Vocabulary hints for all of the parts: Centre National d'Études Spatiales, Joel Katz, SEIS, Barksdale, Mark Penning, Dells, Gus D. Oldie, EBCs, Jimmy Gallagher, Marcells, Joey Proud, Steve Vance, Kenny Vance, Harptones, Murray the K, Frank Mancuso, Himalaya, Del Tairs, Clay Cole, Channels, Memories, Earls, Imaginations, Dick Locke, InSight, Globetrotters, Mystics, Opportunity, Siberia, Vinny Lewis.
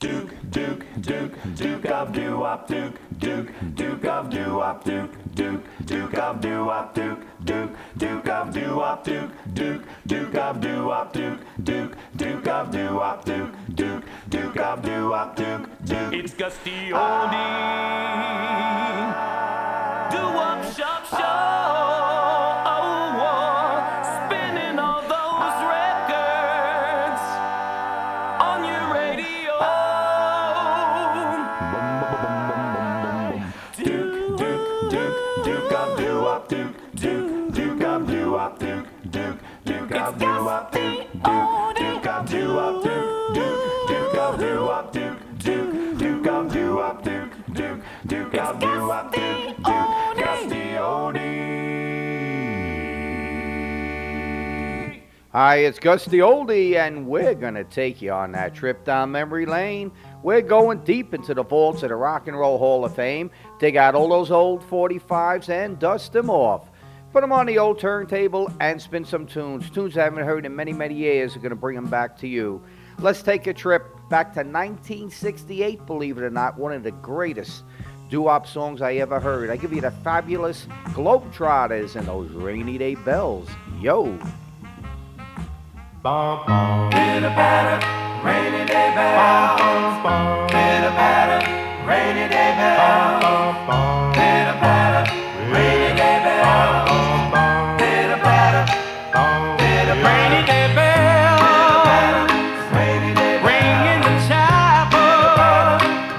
Duke, Duke, Duke, Duke of Doo Wop, Duke, Duke, Duke of Doo Wop, Duke, Duke, Duke of Doo Wop, Duke, Duke, Duke of Doo Wop, Duke, Duke, Duke of Doo Wop, Duke, Duke, Duke of Doo Wop, Duke, Duke, Duke of Doo Wop, Duke, Duke. It's Gus D. Oldie. Doo Wop Shop Show. Hi, it's Gus D. Oldie, and we're going to take you on that trip down memory lane. We're going deep into the vaults of the Rock and Roll Hall of Fame. Dig out all those old 45s and dust them off. Put them on the old turntable and spin some tunes. Tunes I haven't heard in many, many years are going to bring them back to you. Let's take a trip back to 1968, believe it or not, one of the greatest doo-wop songs I ever heard. I give you the fabulous Globetrotters and those rainy day bells. Yo! Bum, bum. Pitter patter, rainy day bells. Bum, bum. Pitter patter, rainy day bells. Bum, bum. Pitter patter, rainy day bells. Bum, bum. Pitter patter, bum. Pitter patter, rainy day bells. Pitter patter, rainy day bells. Ring in the chapel,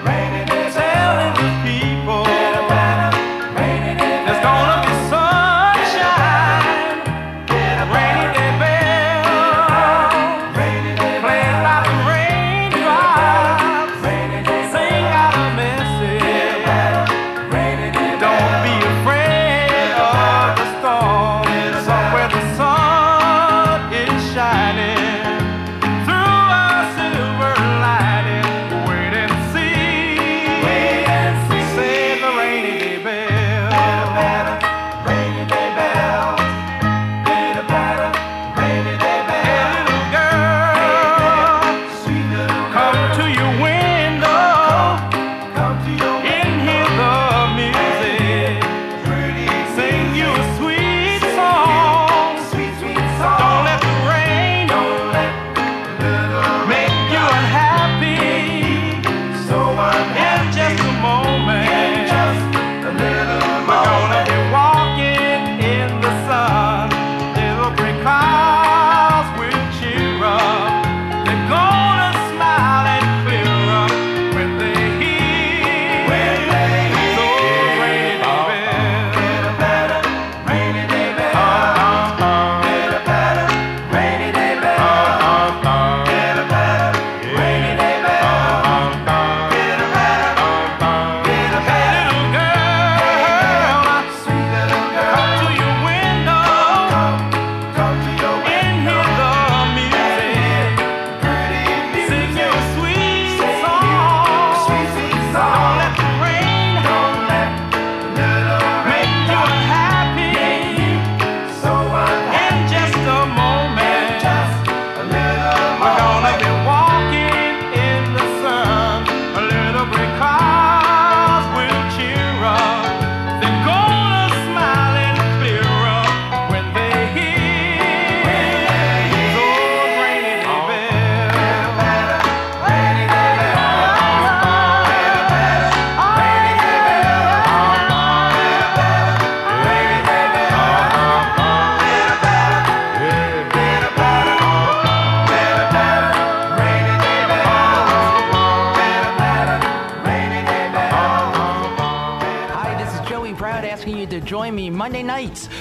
rainy day bells. Telling the people, pitter patter, rainy day bells. There's gonna be sunshine, pitter patter, rainy day bells.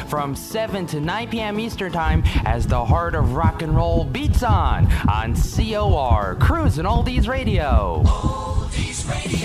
From 7 to 9 p.m. Eastern Time as the heart of rock and roll beats on COR, Cruisin' Oldies Radio. Oldies Radio.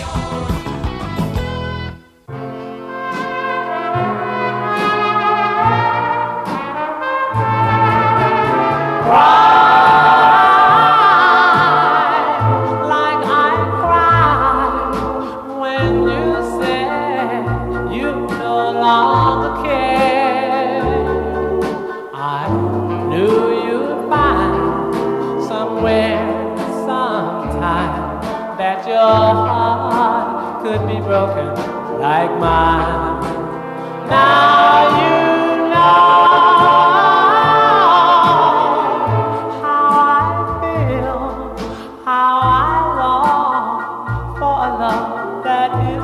heart could be broken like mine. Now you know how I feel, how I long for a love that is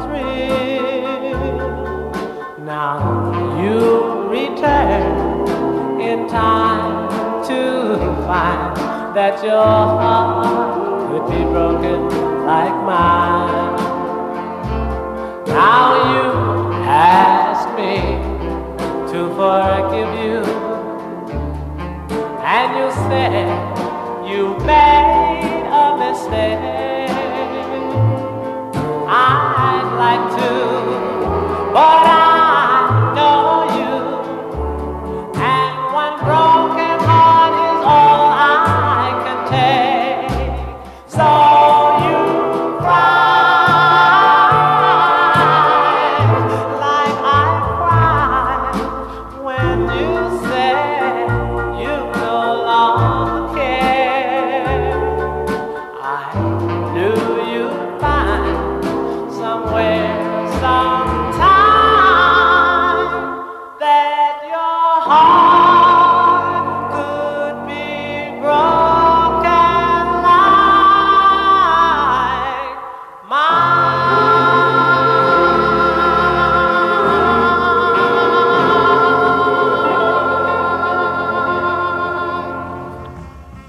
real. Now you return in time to find that your heart could be broken like mine. Now you ask me to forgive you, and you say you made a mistake. I'd like to, but I know you, and one broken heart is all I can take. So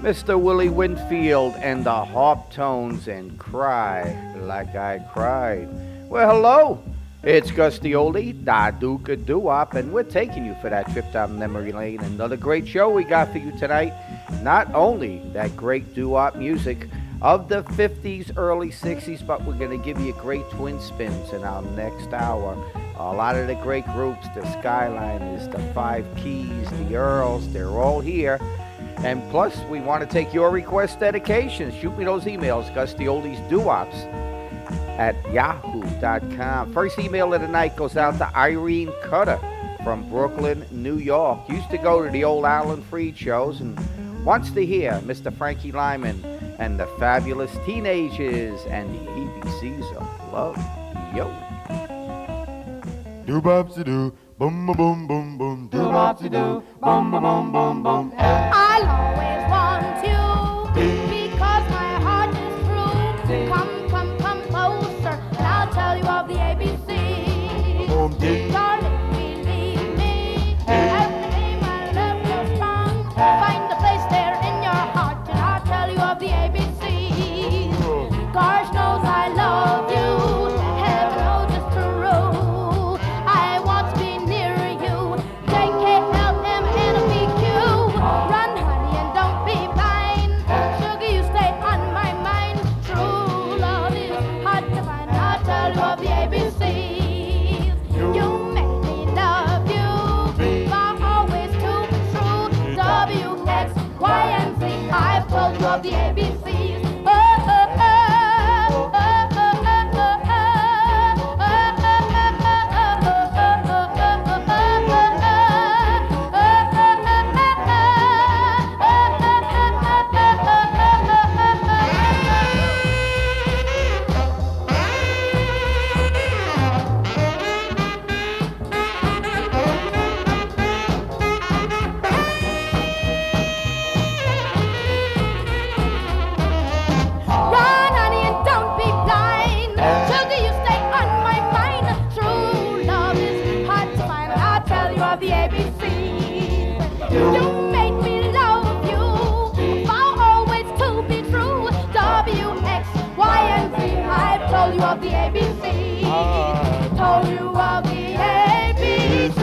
Mr. Willie Winfield and the Harptones and Cry Like I Cried. Well, hello, it's Gus D. Oldie, the Duke of Doo Wop, and we're taking you for that trip down memory lane. Another great show we got for you tonight. Not only that great doo wop music of the 50s, early 60s, but we're going to give you great twin spins in our next hour. A lot of the great groups, the Skyliners, the Five Keys, the Earls, they're all here. And plus, we want to take your request dedications. Shoot me those emails, Gus D. Oldie's Doo-Wops at yahoo.com. First email of the night goes out to Irene Cutter from Brooklyn, New York. Used to go to the old Alan Freed shows and wants to hear Mr. Frankie Lyman and the Fabulous Teenagers and the EBCs of Love. Yo. Doo-Bopsy-Doo. Boom, boom, boom, boom, boom. Doo-Bopsy-Doo. Boom, boom, boom, boom, boom. I'll always want you, because my heart is true. Come, come closer, and I'll tell you of the ABCs. Darling, believe me, every time I love your song, find the place there in your heart, and I'll tell you of the ABCs. Gosh knows I love you. Of the ABCs. Oh, oh, oh, oh, of the ABC, told you of the ABC.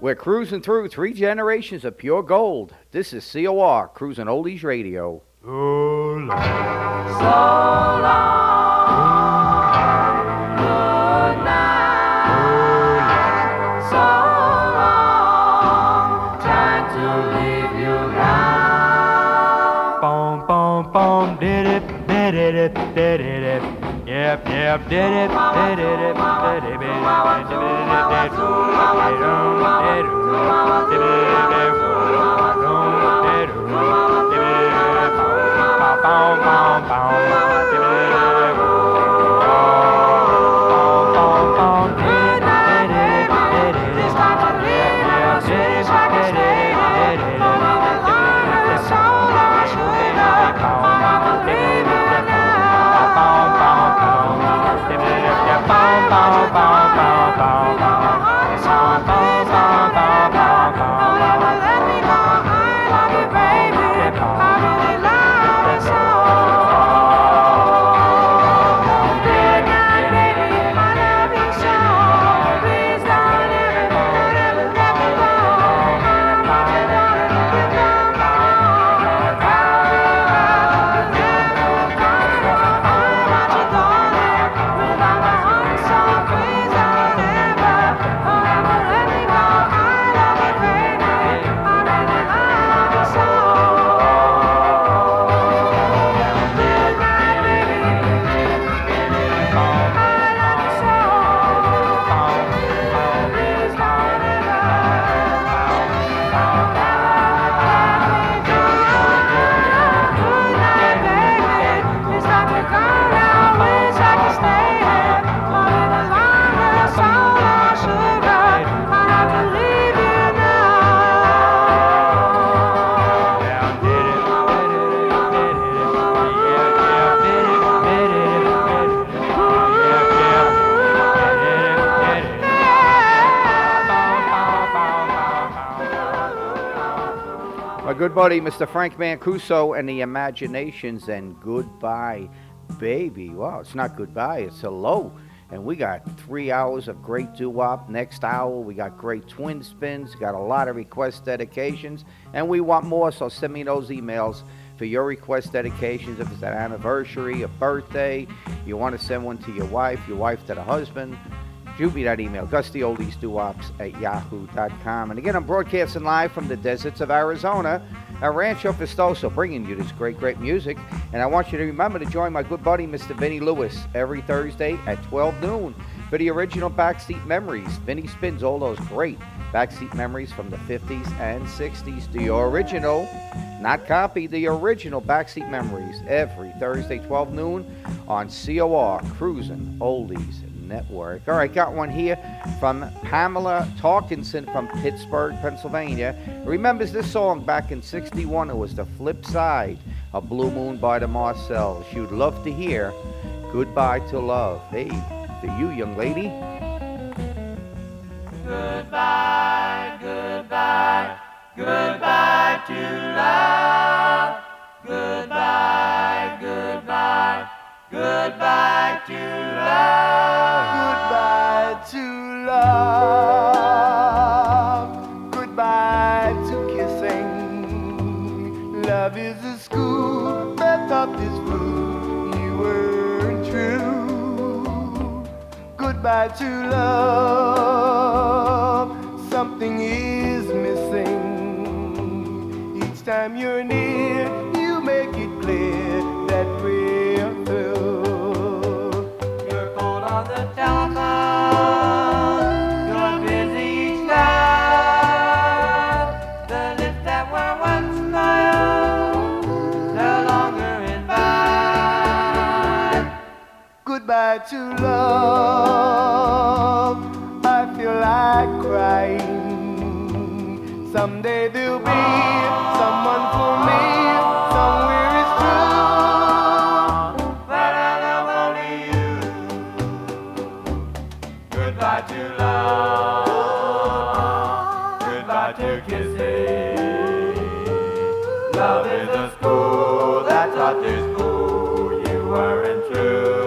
We're cruising through three generations of pure gold. This is COR, Cruising Oldies Radio. So long, so long, good night, so long, time to leave you now. Bom did it, did it, did it, yep, did it, did it, My good buddy, Mr. Frank Mancuso and the Imaginations, and Goodbye, Baby. Wow, it's not goodbye, it's hello. And we got 3 hours of great doo-wop. Next hour, we got great twin spins. Got a lot of request dedications. And we want more, so send me those emails for your request dedications. If it's an anniversary, a birthday, you want to send one to your wife to the husband, shoot me that email, gustyoldiesdoowops@yahoo.com. And again, I'm broadcasting live from the deserts of Arizona, at Rancho Festoso, bringing you this great, great music. And I want you to remember to join my good buddy, Mr. Vinny Lewis, every Thursday at 12 noon for the original Backseat Memories. Vinny spins all those great backseat memories from the 50s and 60s. The original, not copied, the original Backseat Memories, every Thursday, 12 noon on COR, Cruisin' Oldies Network. All right, got one here from Pamela Tarkinson from Pittsburgh, Pennsylvania. Remembers this song back in 61. It was the flip side of Blue Moon by the Marcells. She would love to hear Goodbye to Love. Hey, to you, young lady. Goodbye, goodbye, goodbye to love. Goodbye, goodbye, goodbye to love. Goodbye to love. Goodbye to kissing. Love is a school that taught this fool you weren't true. Goodbye to love. Something is missing. Each time you're near, you make it clear that we're through. You're busy each night. The lips that were once my own no longer invite. Goodbye to love. I feel like crying. Someday there'll be someone for me. Somewhere it's true. Goodbye to love, goodbye to kissing. Love is a school that taught this fool you weren't true.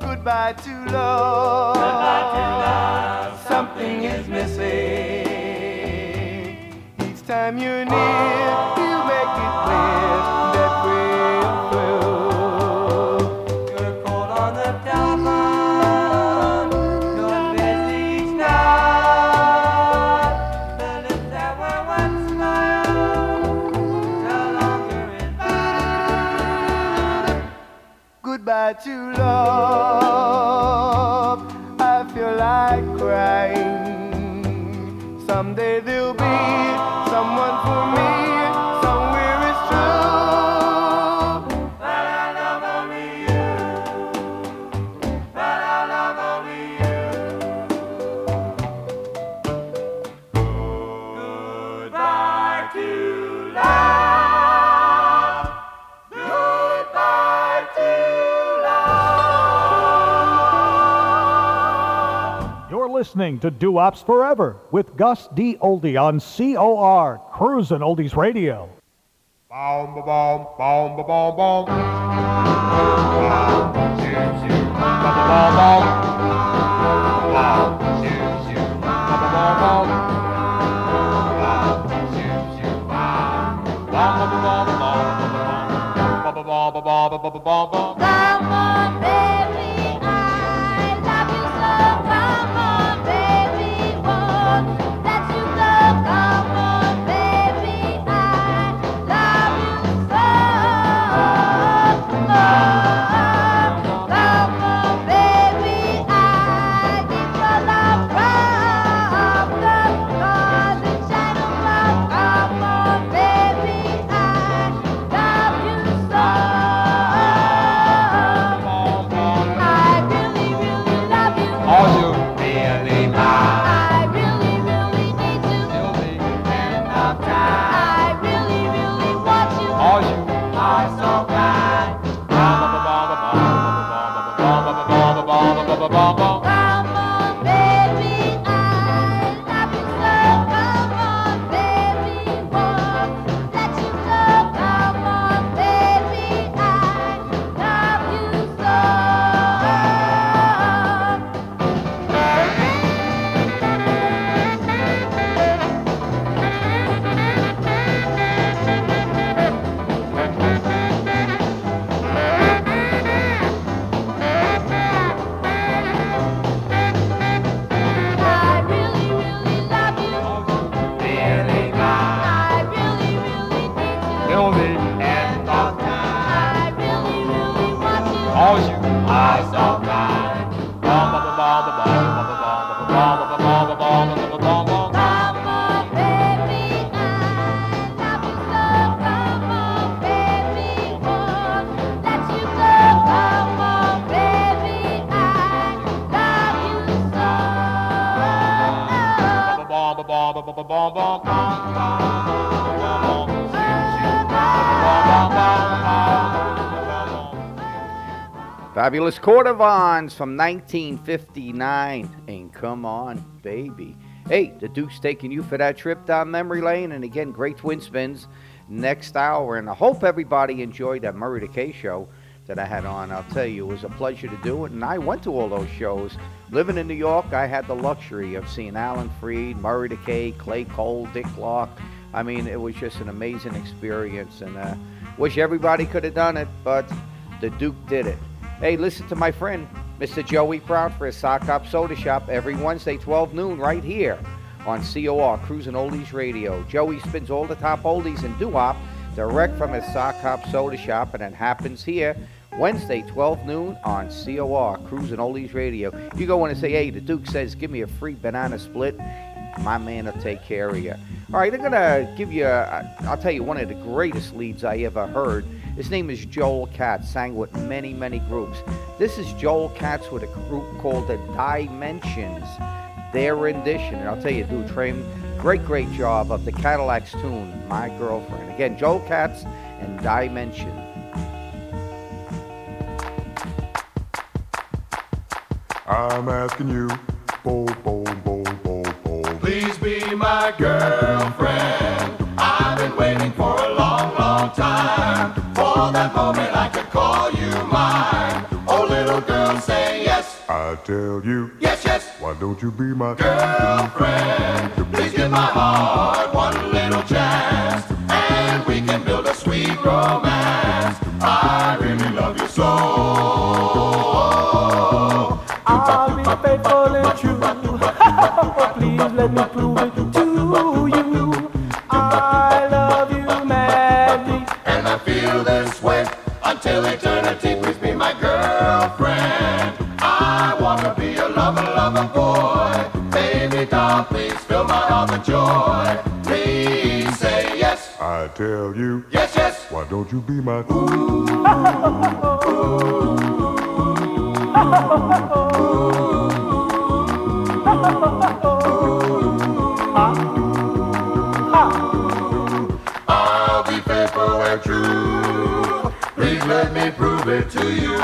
Goodbye to love, goodbye to love. Something is missing. Each time you're near, you make it clear that we're through. You're cold on the telephone. Goodbye to love. I feel like crying. Someday there'll be someone for me. Somewhere it's true. But I love only you. But I love only you. Goodbye to love. Goodbye to love. Listening to Doo Wops Forever with Gus D. Oldie on COR, Cruisin' Oldies Radio. Boom, ba boom, boom, ba boom, boom. Come on, baby, I love you so. Come on, baby, I give you love. walk on. Fabulous Cordovans from 1959 and Come On Baby. Hey, the Duke's taking you for that trip down memory lane, and again, great twin spins next hour. And I hope everybody enjoyed that Murray the K show that I had on. I'll tell you, it was a pleasure to do it, and I went to all those shows. Living in New York, I had the luxury of seeing Alan Freed, Murray the K, Clay Cole, Dick Locke. I mean, it was just an amazing experience, and wish everybody could have done it, but the Duke did it. Hey, listen to my friend, Mr. Joey Proud, for his Sock Hop Soda Shop every Wednesday, 12 noon, right here on COR, Cruisin' Oldies Radio. Joey spins all the top oldies and doo-wop direct from his Sock Hop Soda Shop, and it happens here Wednesday, 12 noon on COR, Cruisin' Oldies Radio. You go in and say, hey, the Duke says, give me a free banana split. My man will take care of you. All right, I'm going to give you, I'll tell you, one of the greatest leads I ever heard. His name is Joel Katz, sang with many, many groups. This is Joel Katz with a group called the Dimensions, their rendition. And I'll tell you, dude, Train, great job of the Cadillacs tune, My Girlfriend. Again, Joel Katz and Dimensions. I'm asking you, bo, bo, bo, bo, bo. Please be my girlfriend. I've been waiting for a long, long time. For that moment I could call you mine. Oh, little girl, say yes. I tell you, yes, yes. Why don't you be my girlfriend? Please give my heart one little chance, and we can build a sweet romance. I really love you so. I'll be faithful and true. Oh, please let me prove it to you. I love you madly, and I feel this way until eternity. Please be my girlfriend. I wanna be a lover boy. Baby doll, please fill my heart with joy. Please say yes. I tell you, yes, yes. Why don't you be my I'll be faithful and true. Please let me prove it to you.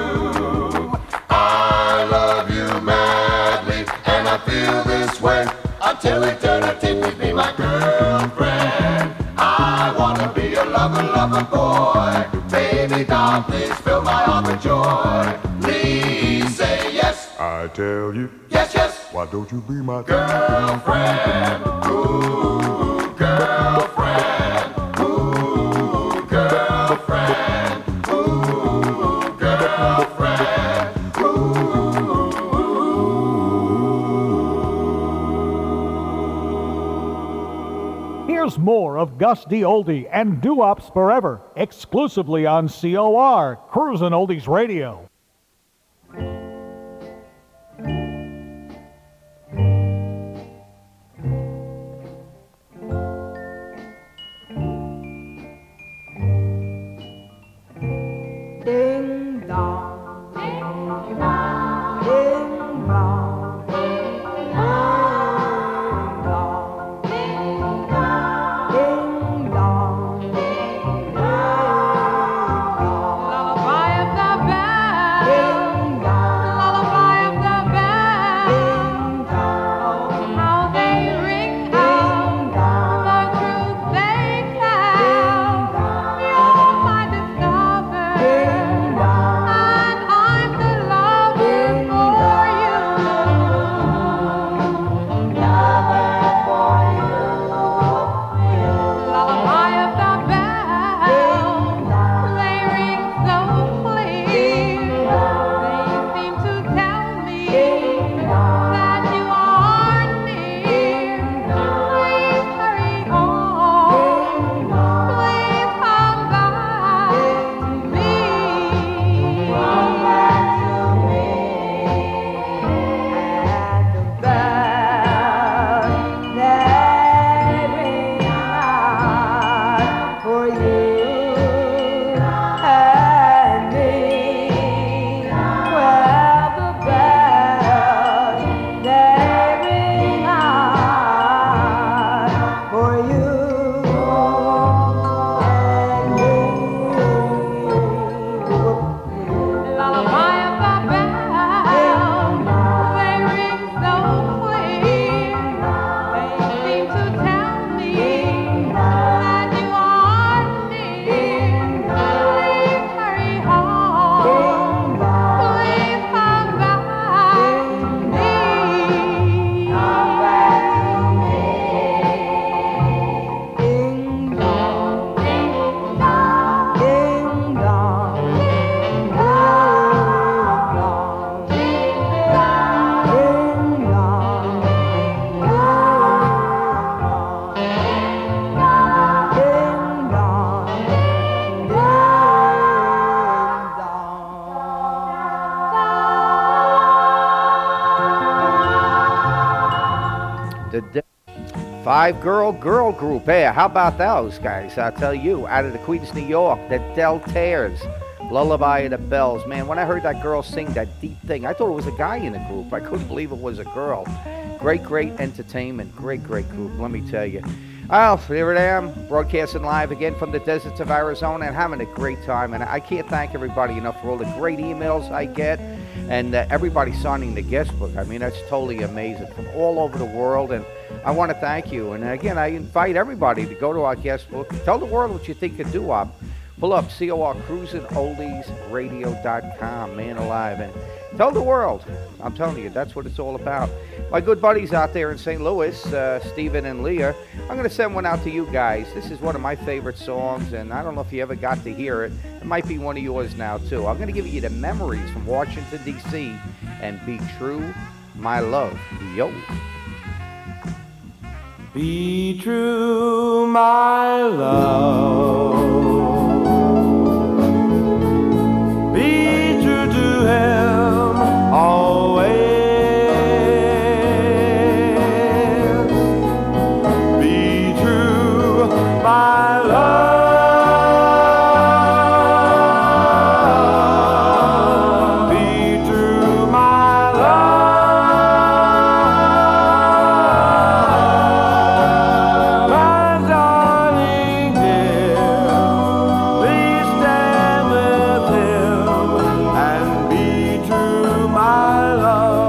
I love you madly, and I feel this way until eternity. Please be my girlfriend. I wanna be a lover boy. Baby doll, please fill my heart with joy. Please say yes. I tell you, yes, yes. Why don't you be my girlfriend? Ooh, girlfriend. Ooh, girlfriend. Ooh, girlfriend. Ooh. Here's more of Gus D. Oldie and Doo Wops Forever, exclusively on COR, Cruisin' Oldies Radio. Lullaby of the band. Five girl group. Hey, how about those guys? I'll tell you, out of the Queens, New York, the Del Tairs, Lullaby of the Bells. Man, when I heard that girl sing that deep thing, I thought it was a guy in the group. I couldn't believe it was a girl. Great entertainment. Great group, let me tell you. Oh, here I am, broadcasting live again from the deserts of Arizona and having a great time. And I can't thank everybody enough for all the great emails I get and everybody signing the guest book. I mean, that's totally amazing from all over the world. And I want to thank you. And again, I invite everybody to go to our guest book. Tell the world what you think of doo-wop. Pull up corcruisin'oldiesradio.com, man alive. And tell the world. I'm telling you, that's what it's all about. My good buddies out there in St. Louis, Stephen and Leah, I'm going to send one out to you guys. This is one of my favorite songs, and I don't know if you ever got to hear it. It might be one of yours now, too. I'm going to give you the Memories from Washington, D.C., and Be True, My Love. Yo. Be true, my love. Be true to him. Always be true, my love. Be true, my love. My darling dear, please stand with him and be true, my love.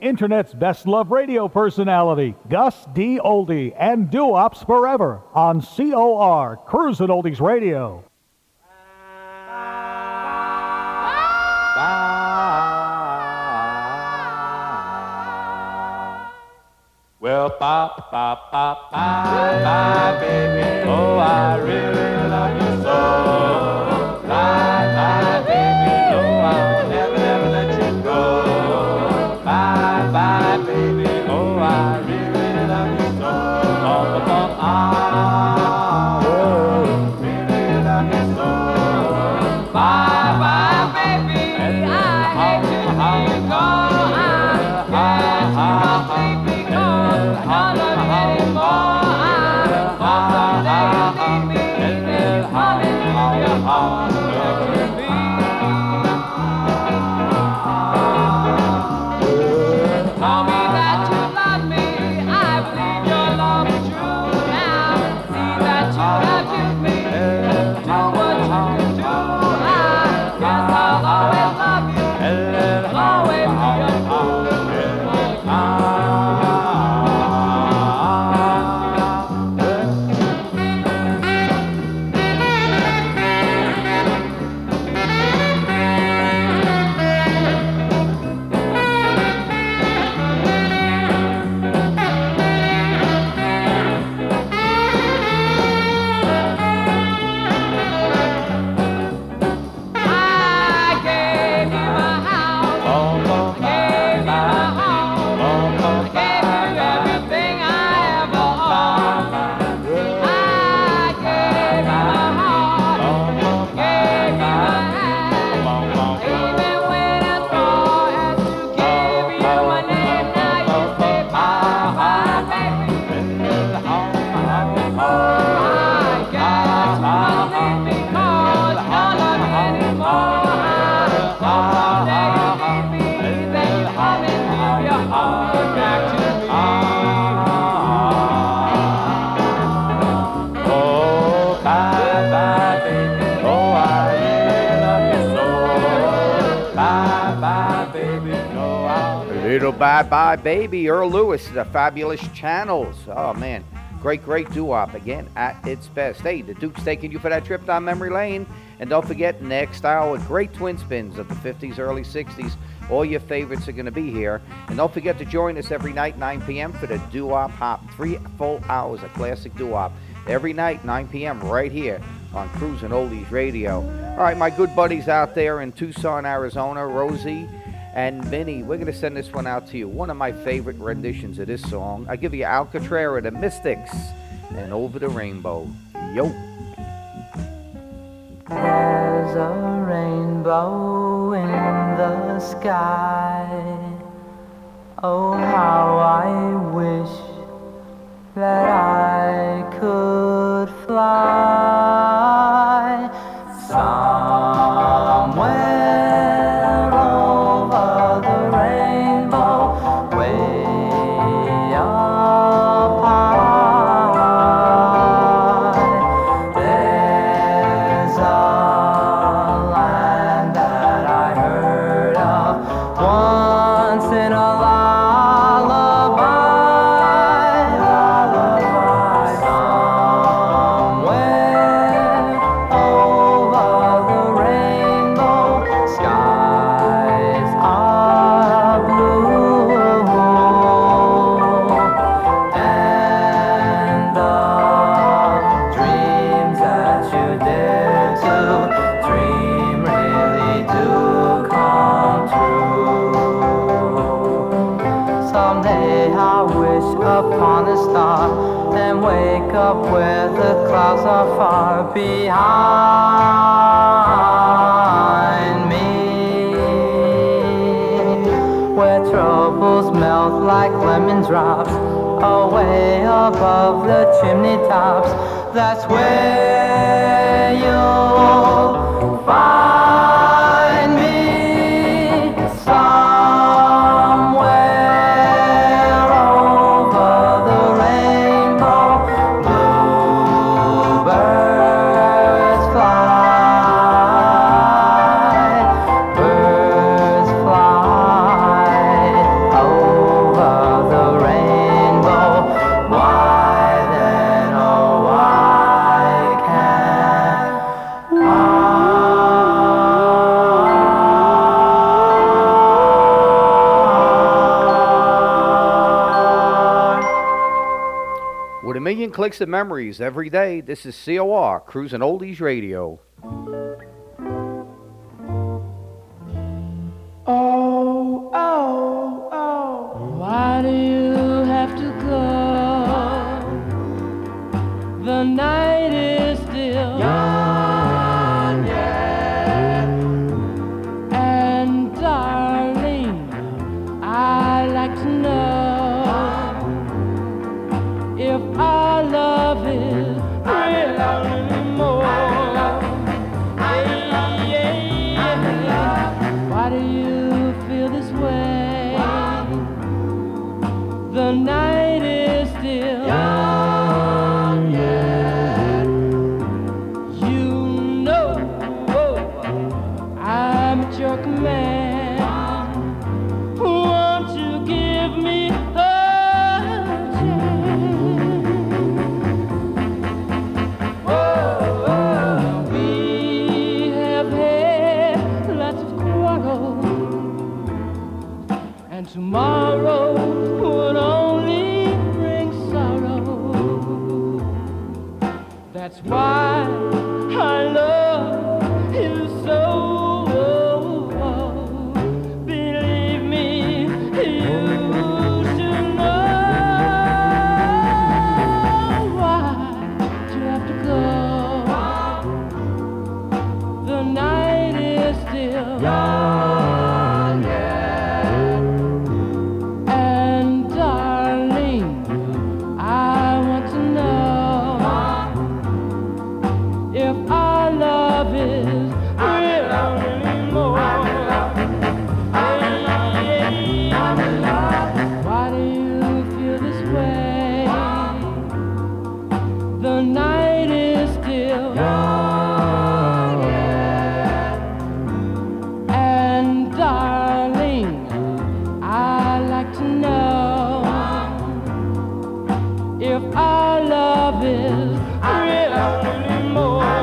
Internet's best love radio personality, Gus D. Oldie, and Doo Wops Forever on COR, Cruisin' Oldies Radio. Well, Well, pop, pop, pop, bye, bye, baby. Oh, I really love you so. Bye, bye, baby. Oh, I'll never, never let you go. Bye, bye, baby. Oh, I really love you so. Bump, bump, ah, oh, really love you so. Bye, bye, baby. And I hate to see you go. Bye Bye Baby, Earl Lewis, the fabulous Channels. Oh man, great, great doo-wop again at its best. Hey, the Duke's taking you for that trip down memory lane. And don't forget, next hour, great twin spins of the 50s, early 60s. All your favorites are going to be here. And don't forget to join us every night, 9 p.m. for the Doo-Wop Hop. 3 full hours of classic doo-wop every night, 9 p.m. right here on Cruisin' Oldies Radio. All right, my good buddies out there in Tucson, Arizona, Rosie and Vinny, we're going to send this one out to you. One of my favorite renditions of this song. I give you Alcatraz, the Mystics, and Over the Rainbow. Yo! There's a rainbow in the sky. Oh, how I wish that I could fly somewhere. Far behind me, where troubles melt like lemon drops, away above the chimney tops, that's where you'll find me. and clicks and memories every day. This is COR, Cruisin' Oldies Radio. Oh, oh, oh, why do you have to go? The night is still young yet. And darling, I'd like to know if our love is real anymore. Why do you feel this way? The night is still young yet. You know I'm at your command. Won't you give me a chance? Oh, we have had lots of quarrels, and tomorrow would only bring sorrow. That's why I love you so. Believe me, you should know why you have to go. The night is still young yet. And darling, I want to know if our love is real anymore. Why do you feel this way? The night is still young yet. And darling, I'd like to know if our love is real anymore.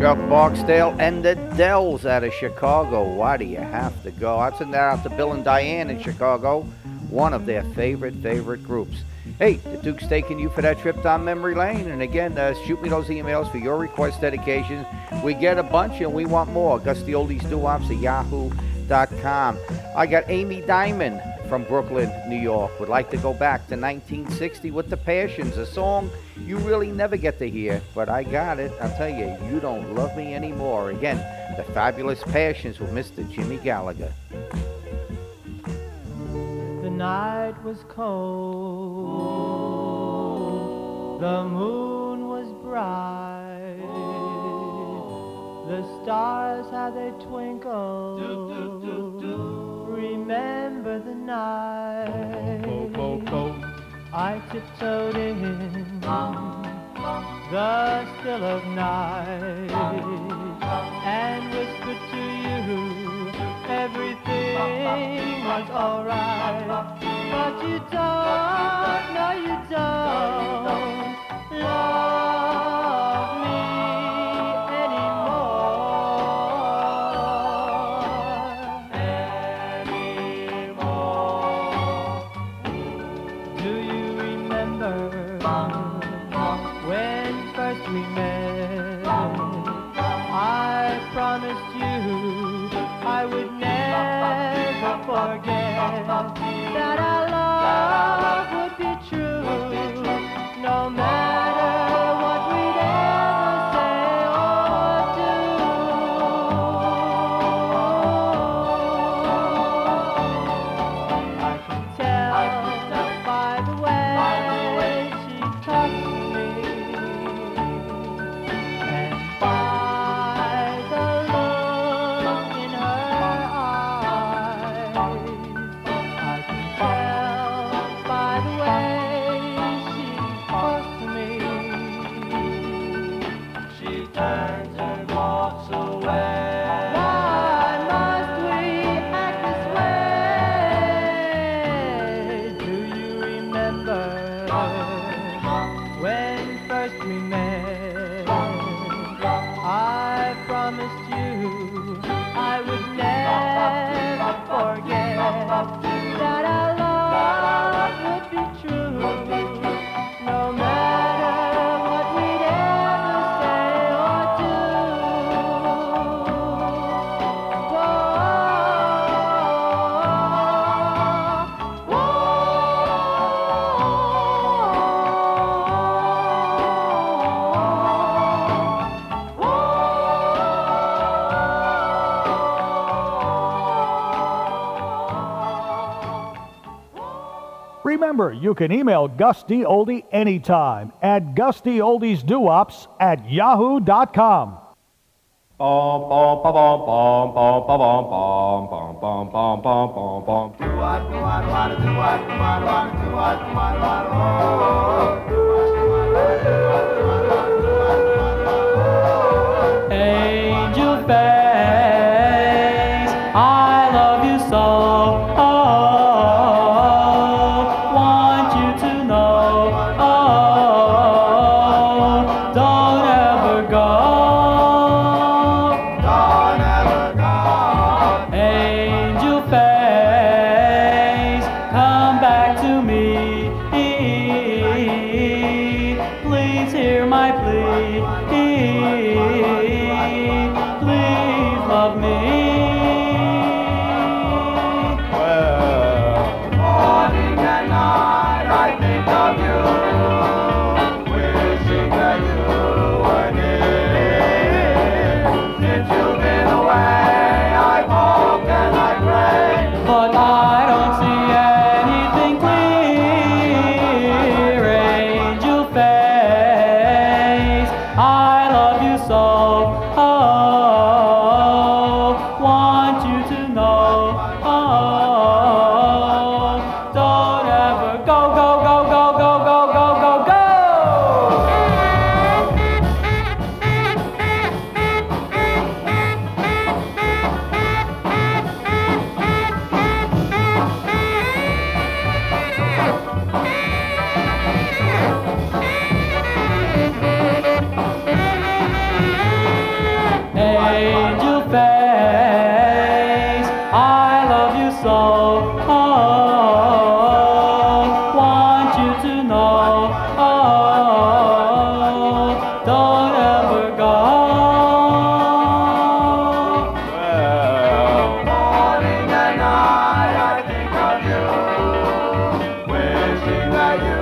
Chuck Barksdale and the Dells out of Chicago. Why do you have to go? I'd send that out to Bill and Diane in Chicago, one of their favorite groups. Hey, the Duke's taking you for that trip down memory lane. And again, shoot me those emails for your request dedications. We get a bunch and we want more. Gus D. Oldie's Doo Wops at yahoo.com. I got Amy Diamond from Brooklyn, New York. Would like to go back to 1960 with the Passions, a song you really never get to hear, but I got it. I'll tell you, you don't love me anymore. Again, the fabulous Passions with Mr. Jimmy Gallagher. The night was cold, the moon was bright, the stars how they twinkled. Remember the night. I tiptoed in the still of night and whispered to you everything was alright. But you don't, no you don't love me anymore. Do you remember when first we met? I promised you I would never forget that our love would be true, no matter what we'd ever say or do. I can tell by the way she touched me first we met, I promised you I would never forget that our love would be true, no matter what we'd ever say or do. Whoa, whoa, whoa. Remember, you can email Gus D. Oldie anytime at gusdoldiesdoowops@yahoo.com. Angel face, I love you so. Oh, want you to know. Oh, don't ever go. Don't ever go. Angel face, come back to me. Please hear my plea. Please love me. Well, morning and night I think of you, wishing that you were near. Since you've been away, I hope and I pray. But I don't see anything clear. Angel face, I love you so. Oh, want you to know. Oh, don't ever go, go, go, go, go, go, go, go, go. Angel face, I love you so. Oh, want you to know. Oh, don't ever go. Well, morning and night I think of you, wishing that you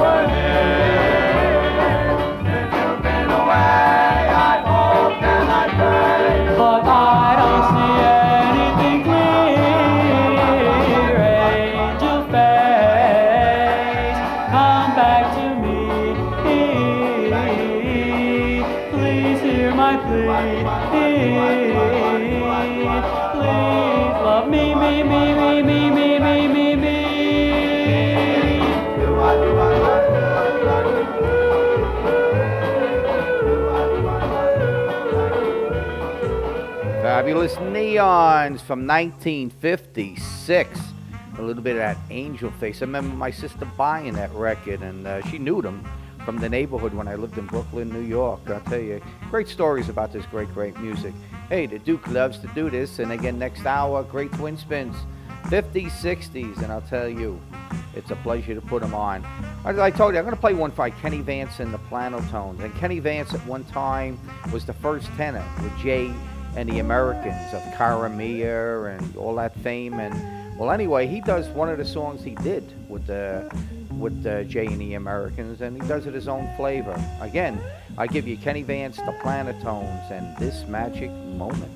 were near. Since you've been away, I hope and I pray. But I don't see anything clear. Angel face, come back to me. Please hear my plea. Please love me, me, me, me, me, me, me, me, me. Fabulous Neons from 1956. A little bit of that Angel Face. I remember my sister buying that record, and she knew them from the neighborhood when I lived in Brooklyn, New York. I'll tell you, great stories about this great, great music. Hey, the Duke loves to do this, and again next hour, great twin spins, 50s, 60s, and I'll tell you, it's a pleasure to put them on. As I told you, I'm going to play one by Kenny Vance and the Platters. And Kenny Vance at one time was the first tenor with Jay and the Americans of Caramia and all that fame. And well, anyway, he does one of the songs he did with Jay and the Americans, and he does it his own flavor. Again, I give you Kenny Vance, the Platters, and This Magic Moment.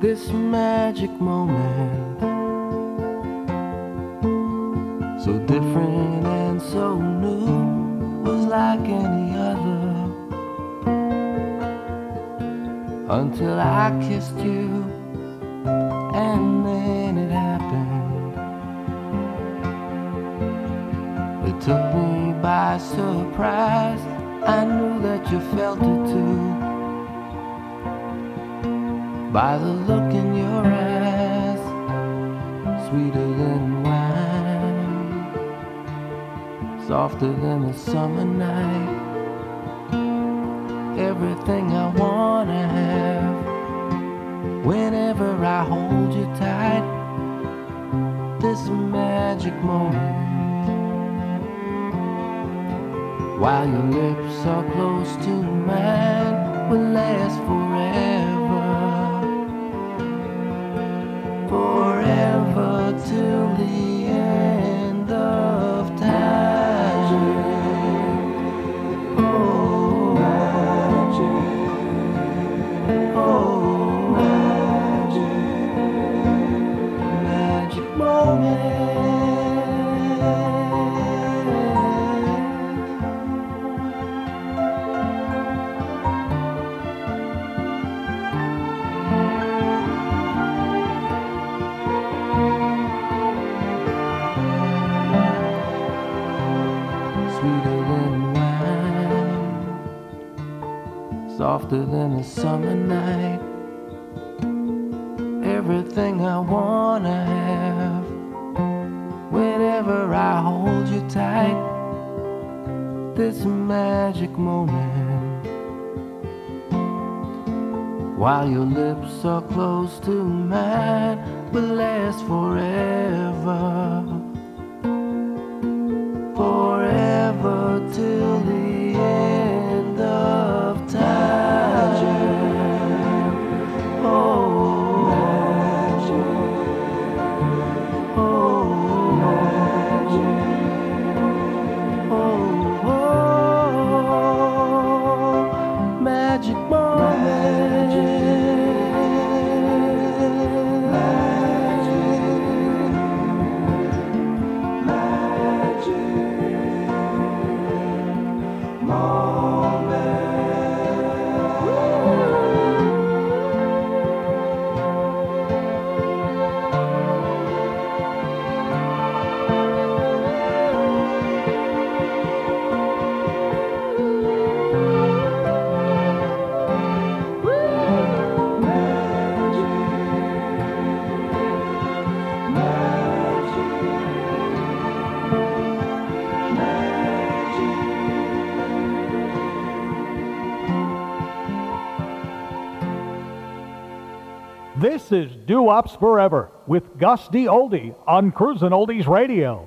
This magic moment, so different and so new, was like any other until I kissed you, and then it happened. It took me by surprise. I knew that you felt it too, by the look in your eyes, sweeter than wine, softer than a summer night, everything I wanna have, whenever I hold you tight, this magic moment. While your lips are close to mine, will last forever, forever till the end of time. Oh, magic, oh, magic, magic moment. Softer than a summer night, everything I wanna have, whenever I hold you tight, this magic moment. While your lips are close to mine, will last forever, forever till the end of time. This is Doo Wops Forever with Gus D. Oldie on Cruisin' Oldies Radio.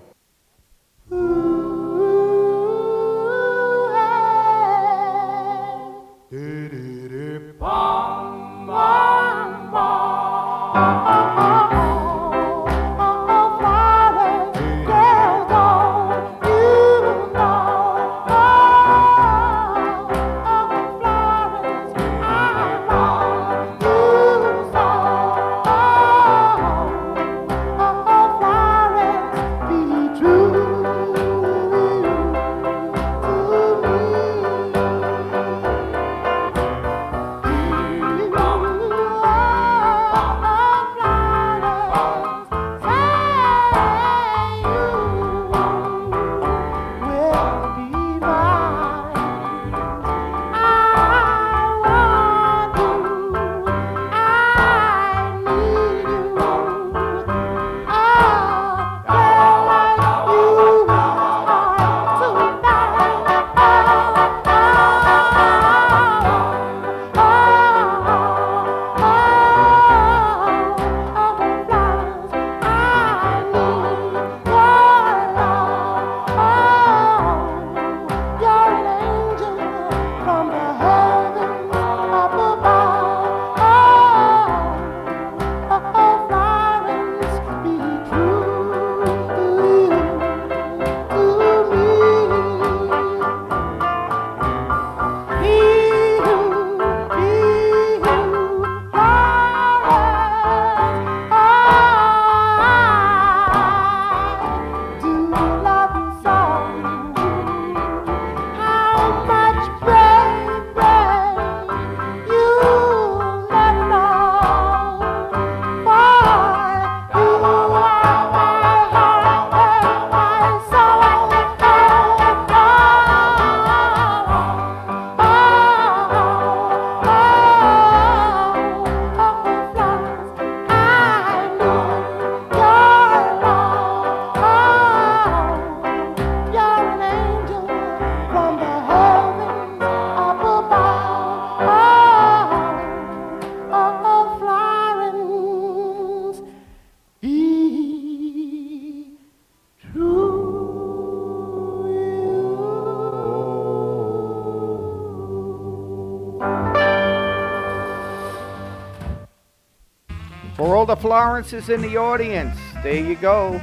For all the Florences in the audience, there you go.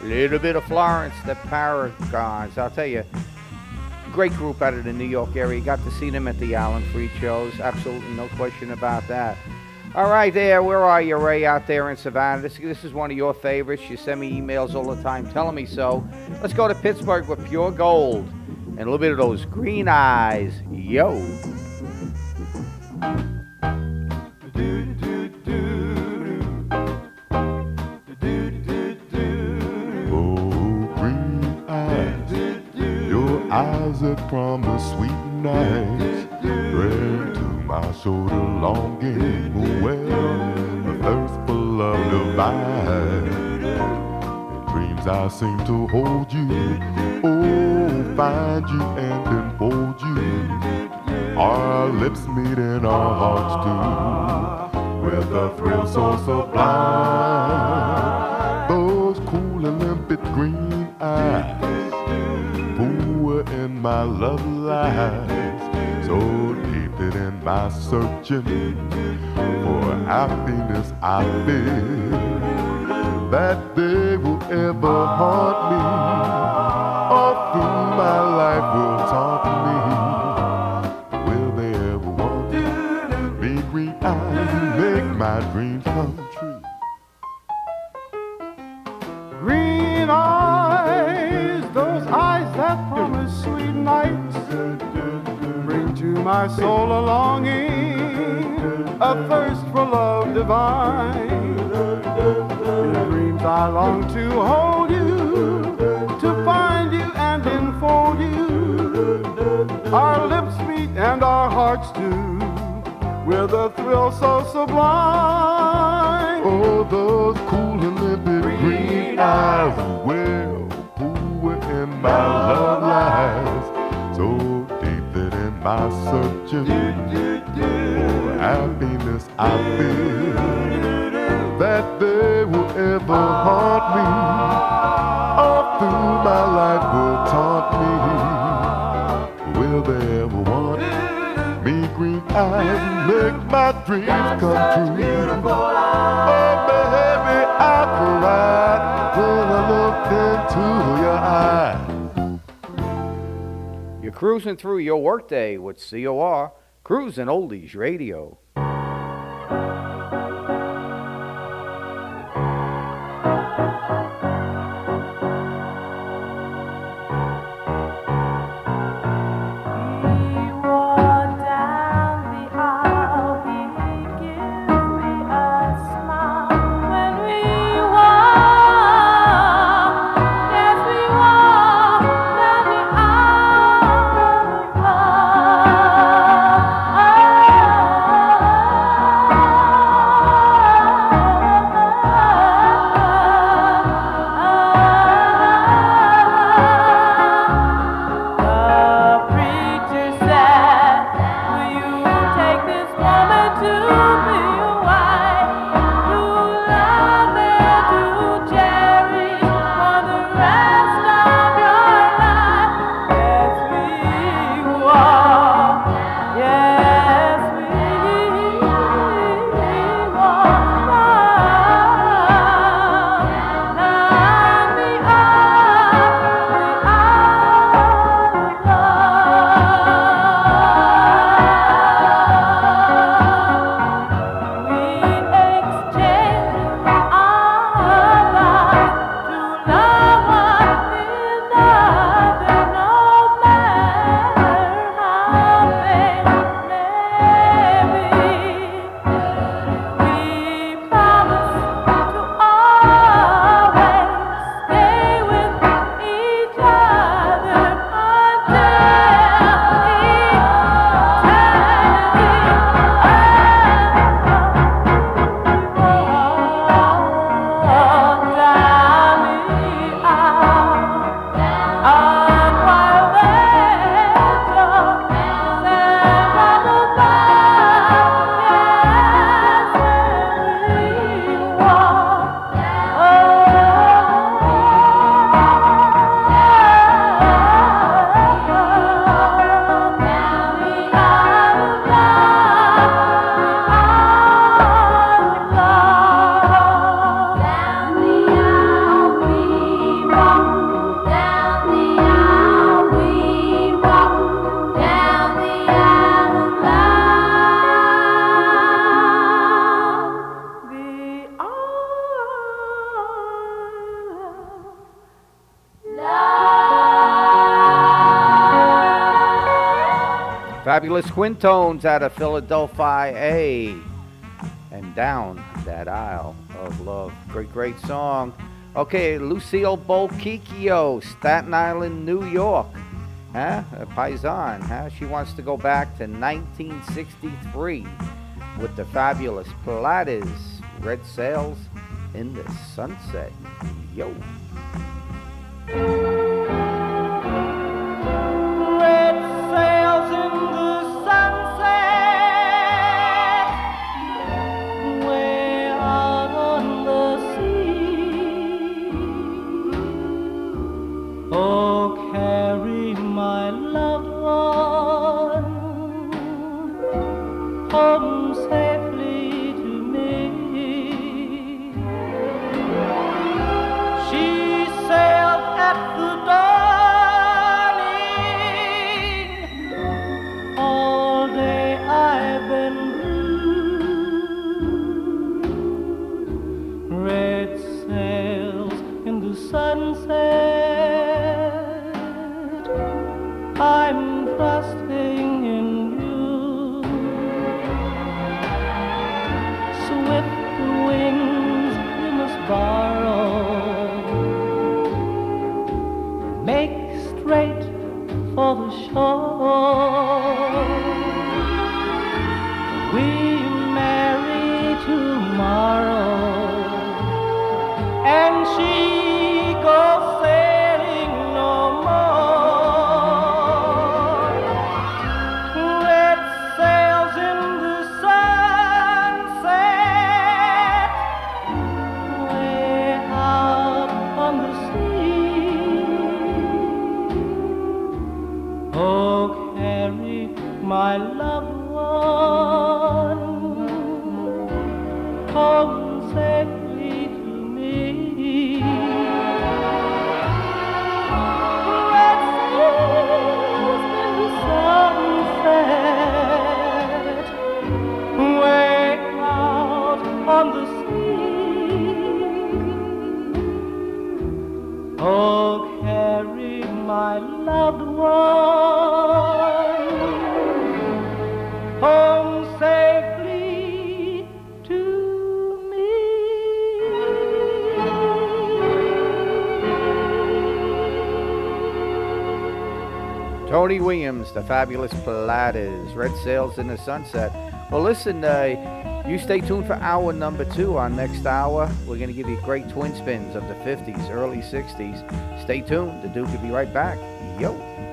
A little bit of Florence, the Paragons. I'll tell you, great group out of the New York area. Got to see them at the Alan Freed shows. Absolutely no question about that. All right, there. Where are you, Ray, out there in Savannah? This is one of your favorites. You send me emails all the time telling me so. Let's go to Pittsburgh with Pure Gold and a little bit of those green eyes. Yo. Eyes that promise sweet nights, bread to my soul, the longing well, a thirst for love divine. In dreams I seem to hold you, oh, find you and enfold you. Our lips meet and our hearts do, with a thrill so sublime. Those cool and limpid green eyes, in my love lies, so deep it in my searching for happiness I feel, that they will ever haunt me, all through my life will taunt me. Will they ever want me? Be green eyes and make my dreams come true. Green eyes, those eyes that promise sweet nights, bring to my soul a longing, a thirst for love divine. In dreams I long to hold you, to find you and enfold you. Our lips meet and our hearts do, with a thrill so sublime. Oh, those cool and limpid green eyes, where my love lies, so deep that in my searching for happiness I feel, that they will ever haunt me, all through my life will taunt me. Will they ever want me? Green eyes make my dreams come true. Oh baby, I cried when I looked into your eyes. You're cruising through your workday with COR, Cruising Oldies Radio. Fabulous Quintones out of Philadelphia, and Down That Aisle of Love. Great, great song. Okay, Lucille Bolkikio, Staten Island, New York. Huh? A paisan, huh? She wants to go back to 1963 with the fabulous Platters, Red Sails in the Sunset. Yo. Red sails in the sunset, way out on the sea. Oh, carry my loved one home safely to me. She sailed at the dawn. Sunset, I'm trusting in you. Swift wings we must borrow, make straight for the shore. We marry tomorrow, and she go sailing no more. Red sails in the sunset, way out on the sea. Oh, carry my loved one home safely. Oh, carry my loved one home safely to me. Tony Williams, the Fabulous Platters, Red Sails in the Sunset. Well, listen, you stay tuned for hour number 2. On next hour, we're going to give you great twin spins of the 50s, early 60s. Stay tuned. The Duke will be right back. Yo.